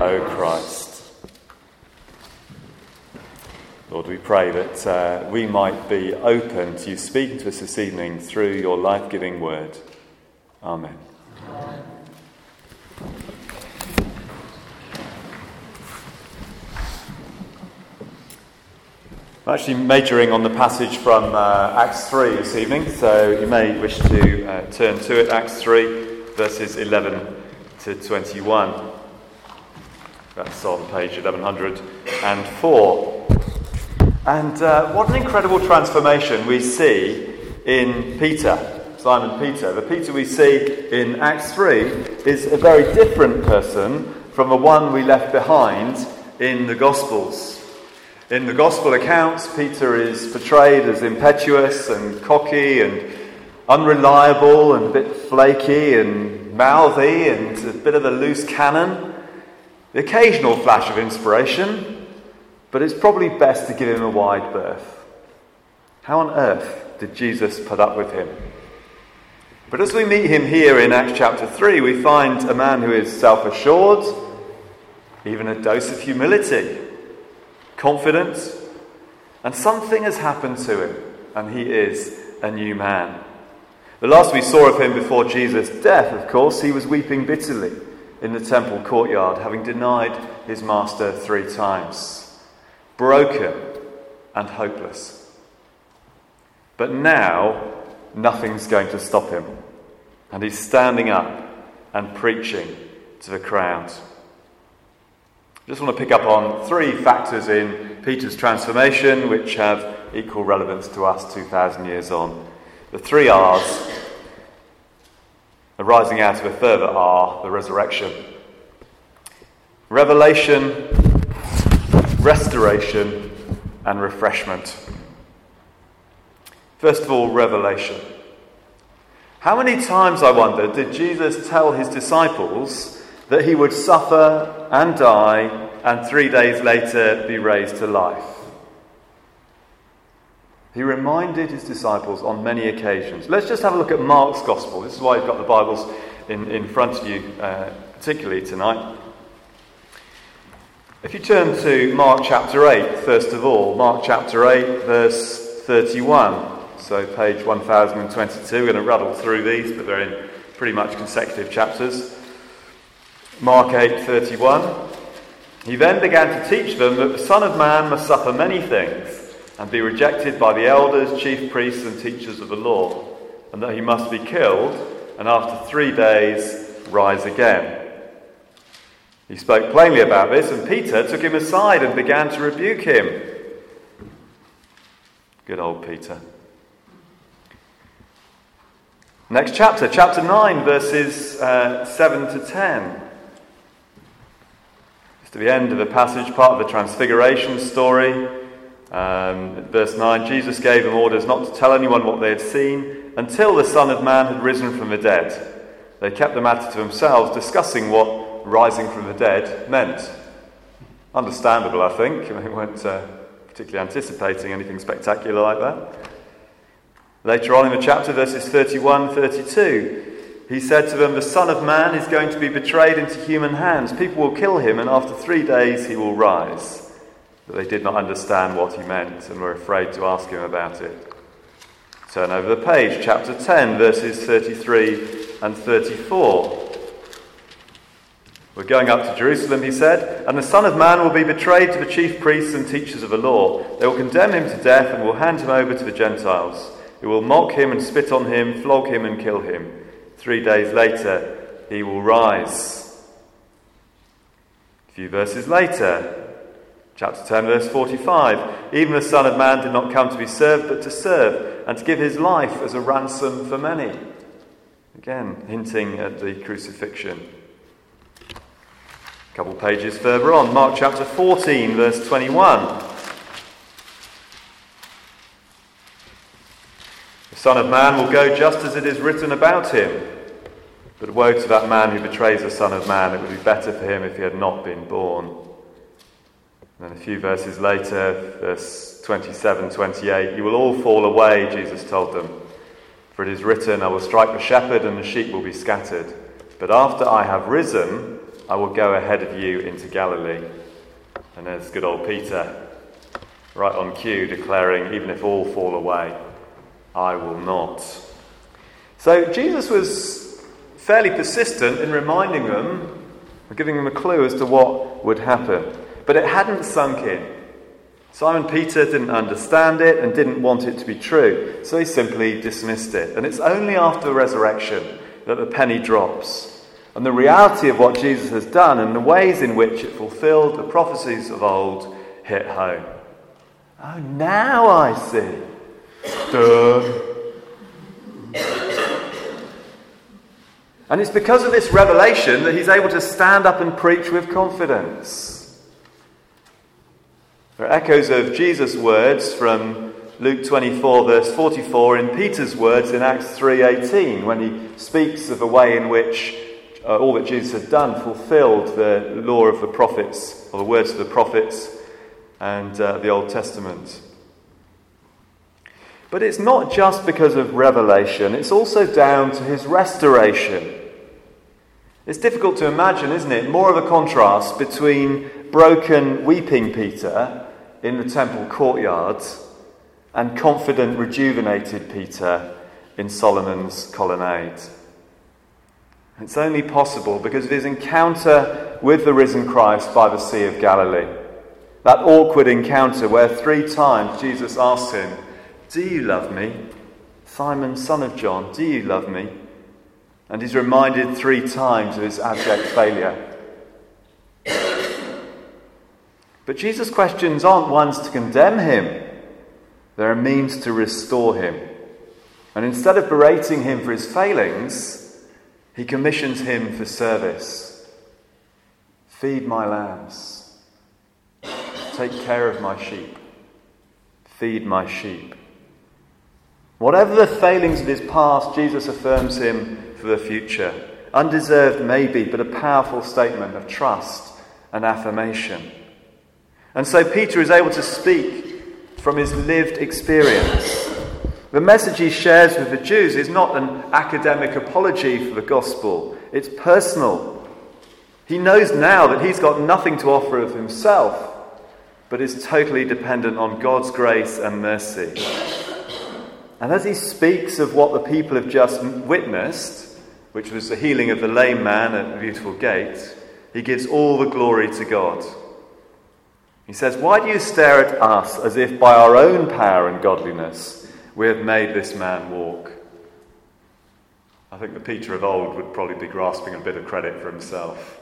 O Christ. Lord, we pray that we might be open to you speaking to us this evening through your life-giving word. Amen. Amen. I'm actually majoring on the passage from Acts 3 this evening, so you may wish to turn to it. Acts 3, verses 11 to 21. That's on page 1104. And what an incredible transformation we see in Peter, Simon Peter. The Peter we see in Acts 3 is a very different person from the one we left behind in the Gospels. In the Gospel accounts, Peter is portrayed as impetuous and cocky and unreliable and a bit flaky and mouthy and a bit of a loose cannon. The occasional flash of inspiration, but it's probably best to give him a wide berth. How on earth did Jesus put up with him? But as we meet him here in Acts chapter 3, we find a man who is self-assured, even a dose of humility, confidence, and something has happened to him, and he is a new man. The last we saw of him before Jesus' death, of course, he was weeping bitterly in the temple courtyard, having denied his master 3 times, broken and hopeless. But now, nothing's going to stop him, and he's standing up and preaching to the crowd. I just want to pick up on 3 factors in Peter's transformation which have equal relevance to us 2,000 years on. The 3 R's, arising out of a further R, the resurrection. Revelation, restoration, and refreshment. First of all, revelation. How many times, I wonder, did Jesus tell his disciples that he would suffer and die and 3 days later be raised to life? He reminded his disciples on many occasions. Let's just have a look at Mark's Gospel. This is why you've got the Bibles in front of you, particularly tonight. If you turn to Mark chapter 8, first of all, Mark chapter 8, verse 31. So page 1022. We're going to rattle through these, but they're in pretty much consecutive chapters. Mark 8:31. He then began to teach them that the Son of Man must suffer many things and be rejected by the elders, chief priests and teachers of the law, and that he must be killed and after 3 days rise again. He spoke plainly about this, and Peter took him aside and began to rebuke him. Good old Peter. Next chapter, chapter 9, verses 7 to 10. To the end of the passage, part of the Transfiguration story. Verse 9, Jesus gave them orders not to tell anyone what they had seen until the Son of Man had risen from the dead. They kept the matter to themselves, discussing what rising from the dead meant. Understandable, I think. They weren't particularly anticipating anything spectacular like that. Later on in the chapter, verses 31, 32... He said to them, the Son of Man is going to be betrayed into human hands. People will kill him, and after 3 days he will rise. But they did not understand what he meant and were afraid to ask him about it. Turn over the page, chapter 10, verses 33 and 34. We're going up to Jerusalem, he said, and the Son of Man will be betrayed to the chief priests and teachers of the law. They will condemn him to death and will hand him over to the Gentiles, who will mock him and spit on him, flog him and kill him. 3 days later, he will rise. A few verses later, chapter 10, verse 45, even the Son of Man did not come to be served, but to serve, and to give his life as a ransom for many. Again, hinting at the crucifixion. A couple pages further on, Mark chapter 14, verse 21. The Son of Man will go just as it is written about him. But woe to that man who betrays the Son of Man. It would be better for him if he had not been born. And then a few verses later, verse 27, 28, you will all fall away, Jesus told them. For it is written, I will strike the shepherd and the sheep will be scattered. But after I have risen, I will go ahead of you into Galilee. And there's good old Peter, right on cue, declaring, even if all fall away, I will not. So Jesus was fairly persistent in reminding them, or giving them a clue as to what would happen. But it hadn't sunk in. Simon Peter didn't understand it and didn't want it to be true, so he simply dismissed it. And it's only after the resurrection that the penny drops. And the reality of what Jesus has done and the ways in which it fulfilled the prophecies of old hit home. Oh, now I see. And it's because of this revelation that he's able to stand up and preach with confidence. There are echoes of Jesus' words from Luke 24 verse 44 in Peter's words in Acts 3:18 when he speaks of the way in which all that Jesus had done fulfilled the law of the prophets, or the words of the prophets and the Old Testament. But it's not just because of revelation, it's also down to his restoration. It's difficult to imagine, isn't it, more of a contrast between broken, weeping Peter in the temple courtyard and confident, rejuvenated Peter in Solomon's colonnade. It's only possible because of his encounter with the risen Christ by the Sea of Galilee. That awkward encounter where 3 times Jesus asks him, "Do you love me? Simon, son of John, do you love me?" And he's reminded 3 times of his abject failure. But Jesus' questions aren't ones to condemn him. They're a means to restore him. And instead of berating him for his failings, he commissions him for service. Feed my lambs. Take care of my sheep. Feed my sheep. Whatever the failings of his past, Jesus affirms him for the future. Undeserved maybe, but a powerful statement of trust and affirmation. And so Peter is able to speak from his lived experience. The message he shares with the Jews is not an academic apology for the gospel. It's personal. He knows now that he's got nothing to offer of himself, but is totally dependent on God's grace and mercy. And as he speaks of what the people have just witnessed, which was the healing of the lame man at the Beautiful Gate, he gives all the glory to God. He says, "Why do you stare at us as if by our own power and godliness we have made this man walk?" I think the Peter of old would probably be grasping a bit of credit for himself.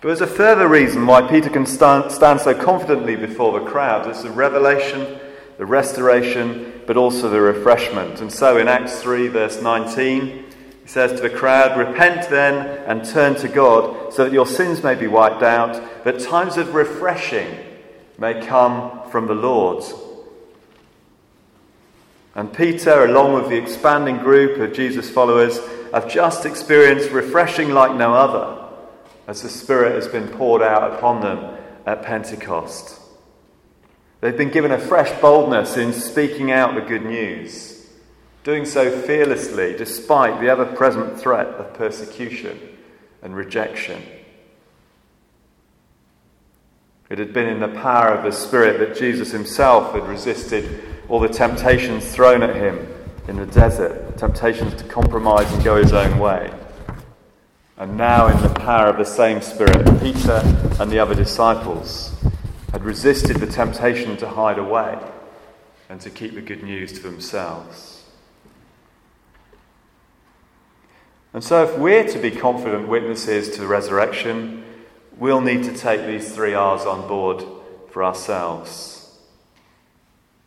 But there's a further reason why Peter can stand so confidently before the crowd. It's the revelation, the restoration, but also the refreshment. And so in Acts 3 verse 19... he says to the crowd, "Repent then and turn to God so that your sins may be wiped out, that times of refreshing may come from the Lord." And Peter, along with the expanding group of Jesus' followers, have just experienced refreshing like no other as the Spirit has been poured out upon them at Pentecost. They've been given a fresh boldness in speaking out the good news, doing so fearlessly despite the ever-present threat of persecution and rejection. It had been in the power of the Spirit that Jesus himself had resisted all the temptations thrown at him in the desert, temptations to compromise and go his own way. And now in the power of the same Spirit, Peter and the other disciples had resisted the temptation to hide away and to keep the good news to themselves. And so if we're to be confident witnesses to the resurrection, we'll need to take these 3 R's on board for ourselves.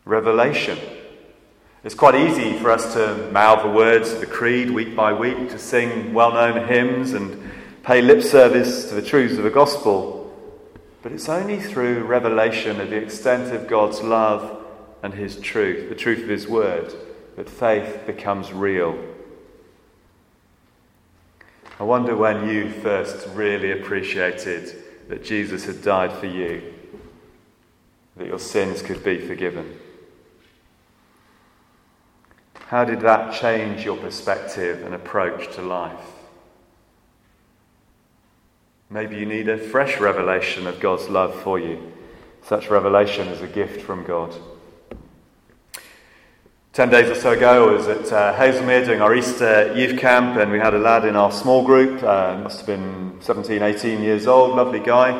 Revelation. It's quite easy for us to mouth the words of the Creed week by week, to sing well-known hymns and pay lip service to the truths of the gospel. But it's only through revelation of the extent of God's love and his truth, the truth of his word, that faith becomes real. I wonder when you first really appreciated that Jesus had died for you, that your sins could be forgiven. How did that change your perspective and approach to life? Maybe you need a fresh revelation of God's love for you. Such revelation is a gift from God. 10 days or so ago, I was at Hazelmere doing our Easter youth camp, and we had a lad in our small group, must have been 17, 18 years old, lovely guy,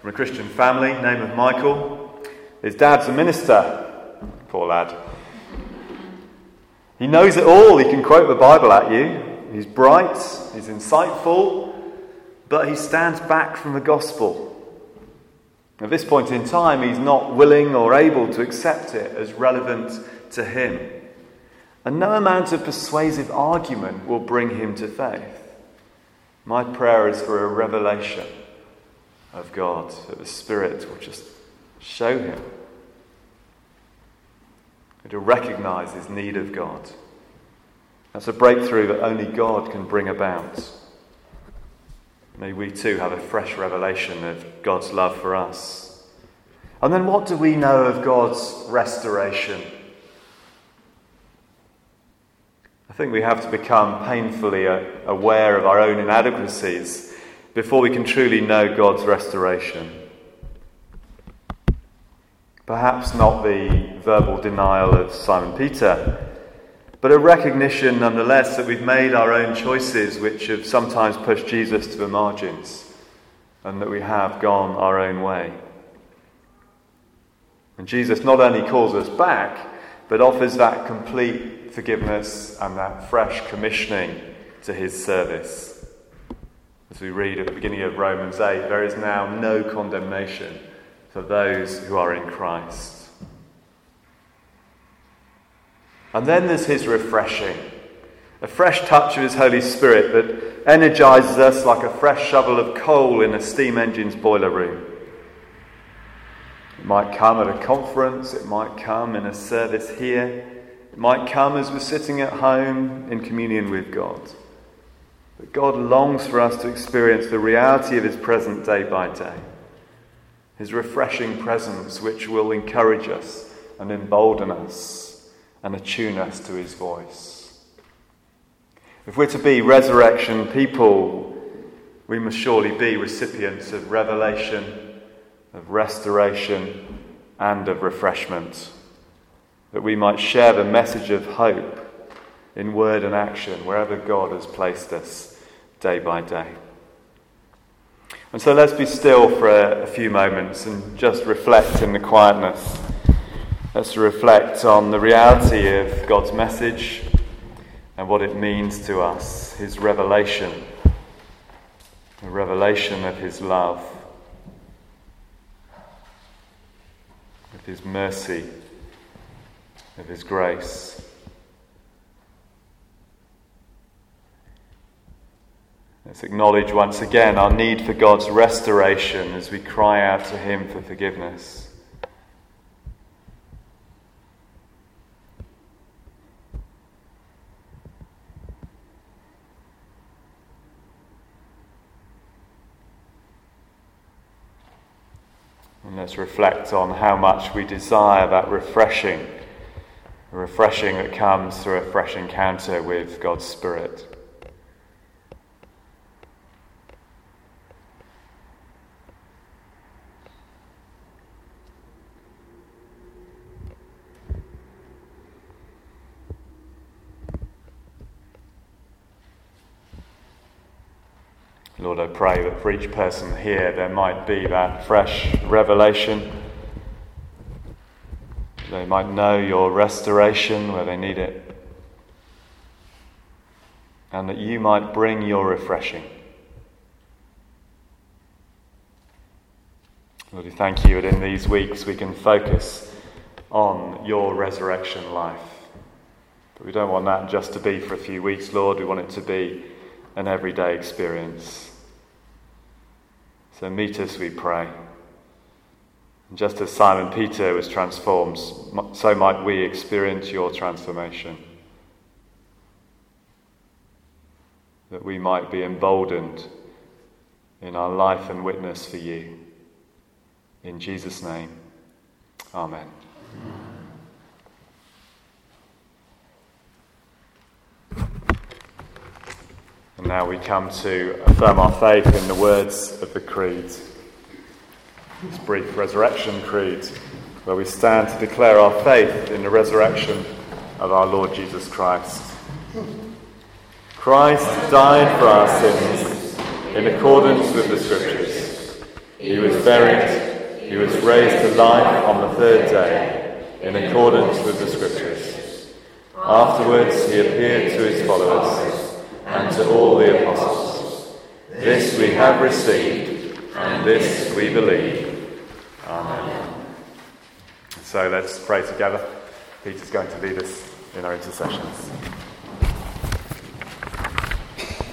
from a Christian family, name of Michael. His dad's a minister, poor lad. He knows it all, he can quote the Bible at you, he's bright, he's insightful, but he stands back from the gospel. At this point in time, he's not willing or able to accept it as relevant to him. And no amount of persuasive argument will bring him to faith. My prayer is for a revelation of God, that the Spirit will just show him. And to recognise his need of God. That's a breakthrough that only God can bring about. May we too have a fresh revelation of God's love for us. And then what do we know of God's restoration? I think we have to become painfully aware of our own inadequacies before we can truly know God's restoration. Perhaps not the verbal denial of Simon Peter, but a recognition nonetheless that we've made our own choices which have sometimes pushed Jesus to the margins and that we have gone our own way. And Jesus not only calls us back, but offers that complete forgiveness and that fresh commissioning to his service. As we read at the beginning of Romans 8, there is now no condemnation for those who are in Christ. And then there's his refreshing, a fresh touch of his Holy Spirit that energises us like a fresh shovel of coal in a steam engine's boiler room. It might come at a conference, it might come in a service here, it might come as we're sitting at home in communion with God. But God longs for us to experience the reality of his presence day by day, his refreshing presence which will encourage us and embolden us and attune us to his voice. If we're to be resurrection people, we must surely be recipients of revelation, of restoration, and of refreshment, that we might share the message of hope in word and action wherever God has placed us day by day. And so let's be still for a few moments and just reflect in the quietness. Let's reflect on the reality of God's message and what it means to us, his revelation, the revelation of his love, of his mercy, of his grace. Let's acknowledge once again our need for God's restoration as we cry out to him for forgiveness. Let's reflect on how much we desire that refreshing, a refreshing that comes through a fresh encounter with God's Spirit. Lord, I pray that for each person here there might be that fresh revelation. They might know your restoration where they need it. And that you might bring your refreshing. Lord, we thank you that in these weeks we can focus on your resurrection life. But we don't want that just to be for a few weeks, Lord. We want it to be an everyday experience. So meet us, we pray. And just as Simon Peter was transformed, so might we experience your transformation. That we might be emboldened in our life and witness for you. In Jesus' name, amen. Amen. And now we come to affirm our faith in the words of the Creed, this brief resurrection creed, where we stand to declare our faith in the resurrection of our Lord Jesus Christ. Christ died for our sins in accordance with the Scriptures. He was buried, he was raised to life on the third day in accordance with the Scriptures. Afterwards he appeared to his followers and to all the apostles. This we have received, and this we believe. Amen. So let's pray together. Peter's going to lead us in our intercessions.